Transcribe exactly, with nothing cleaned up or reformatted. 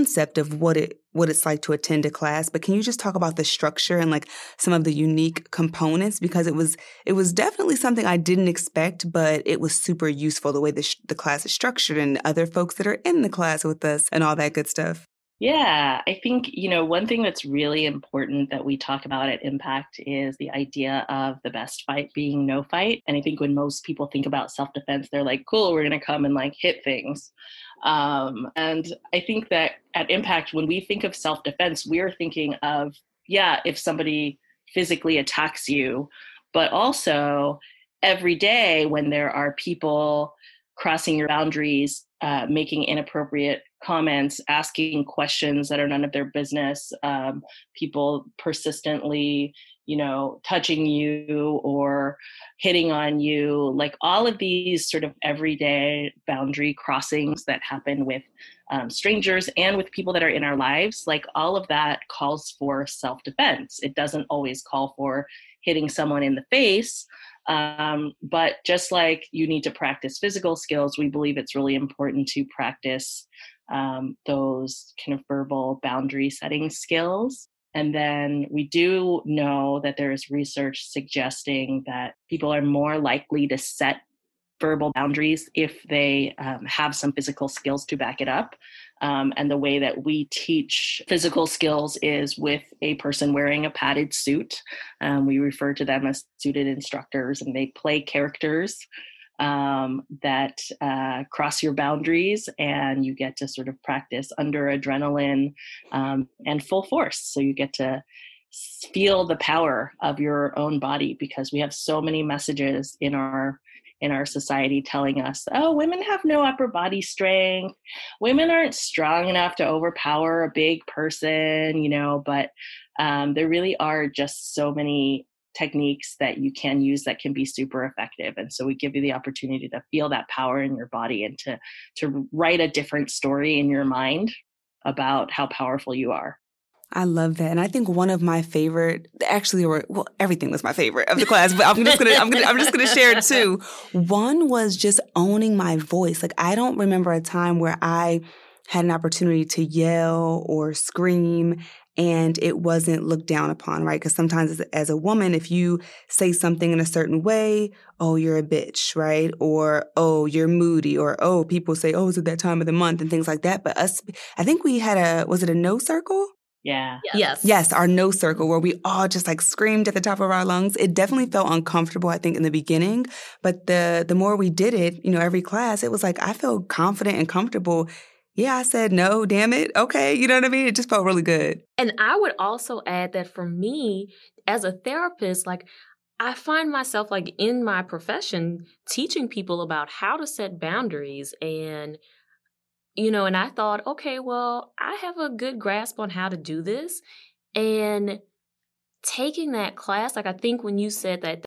concept of what it what it's like to attend a class, but can you just talk about the structure and like some of the unique components? Because it was it was definitely something I didn't expect, but it was super useful the way the, sh- the class is structured and other folks that are in the class with us and all that good stuff. Yeah, I think, you know, one thing that's really important that we talk about at Impact is the idea of the best fight being no fight. And I think when most people think about self-defense, they're like, cool, we're going to come and like hit things. Um, and I think that at Impact, when we think of self-defense, we're thinking of, yeah, if somebody physically attacks you, but also every day when there are people crossing your boundaries, uh, making inappropriate comments, asking questions that are none of their business, um, people persistently, you know, touching you or hitting on you, like all of these sort of everyday boundary crossings that happen with um, strangers and with people that are in our lives, like all of that calls for self-defense. It doesn't always call for hitting someone in the face. Um, but just like you need to practice physical skills, we believe it's really important to practice um, those kind of verbal boundary setting skills. And then we do know that there is research suggesting that people are more likely to set verbal boundaries if they um, have some physical skills to back it up. Um, and the way that we teach physical skills is with a person wearing a padded suit. Um, we refer to them as suited instructors, and they play characters um, that uh, cross your boundaries, and you get to sort of practice under adrenaline um, and full force. So you get to feel the power of your own body, because we have so many messages in our in our society telling us, oh, women have no upper body strength. Women aren't strong enough to overpower a big person, you know, but um, there really are just so many techniques that you can use that can be super effective. And so we give you the opportunity to feel that power in your body and to, to write a different story in your mind about how powerful you are. I love that. And I think one of my favorite, actually, or well, everything was my favorite of the class, but I'm just going to, I'm going to, I'm just going to share two. One was just owning my voice. Like, I don't remember a time where I had an opportunity to yell or scream and it wasn't looked down upon, right? Because sometimes as, as a woman, if you say something in a certain way, oh, you're a bitch, right? Or, oh, you're moody, or, oh, people say, oh, it's at that time of the month and things like that. But us, I think we had a, was it a no circle? Yeah. Yes. Yes, our no circle where we all just like screamed at the top of our lungs. It definitely felt uncomfortable, I think, in the beginning. But the the more we did it, you know, every class, it was like I felt confident and comfortable. Yeah, I said no, damn it. Okay. You know what I mean? It just felt really good. And I would also add that for me, as a therapist, like I find myself like in my profession teaching people about how to set boundaries and You know, and I thought, okay, well, I have a good grasp on how to do this. And taking that class, like I think when you said that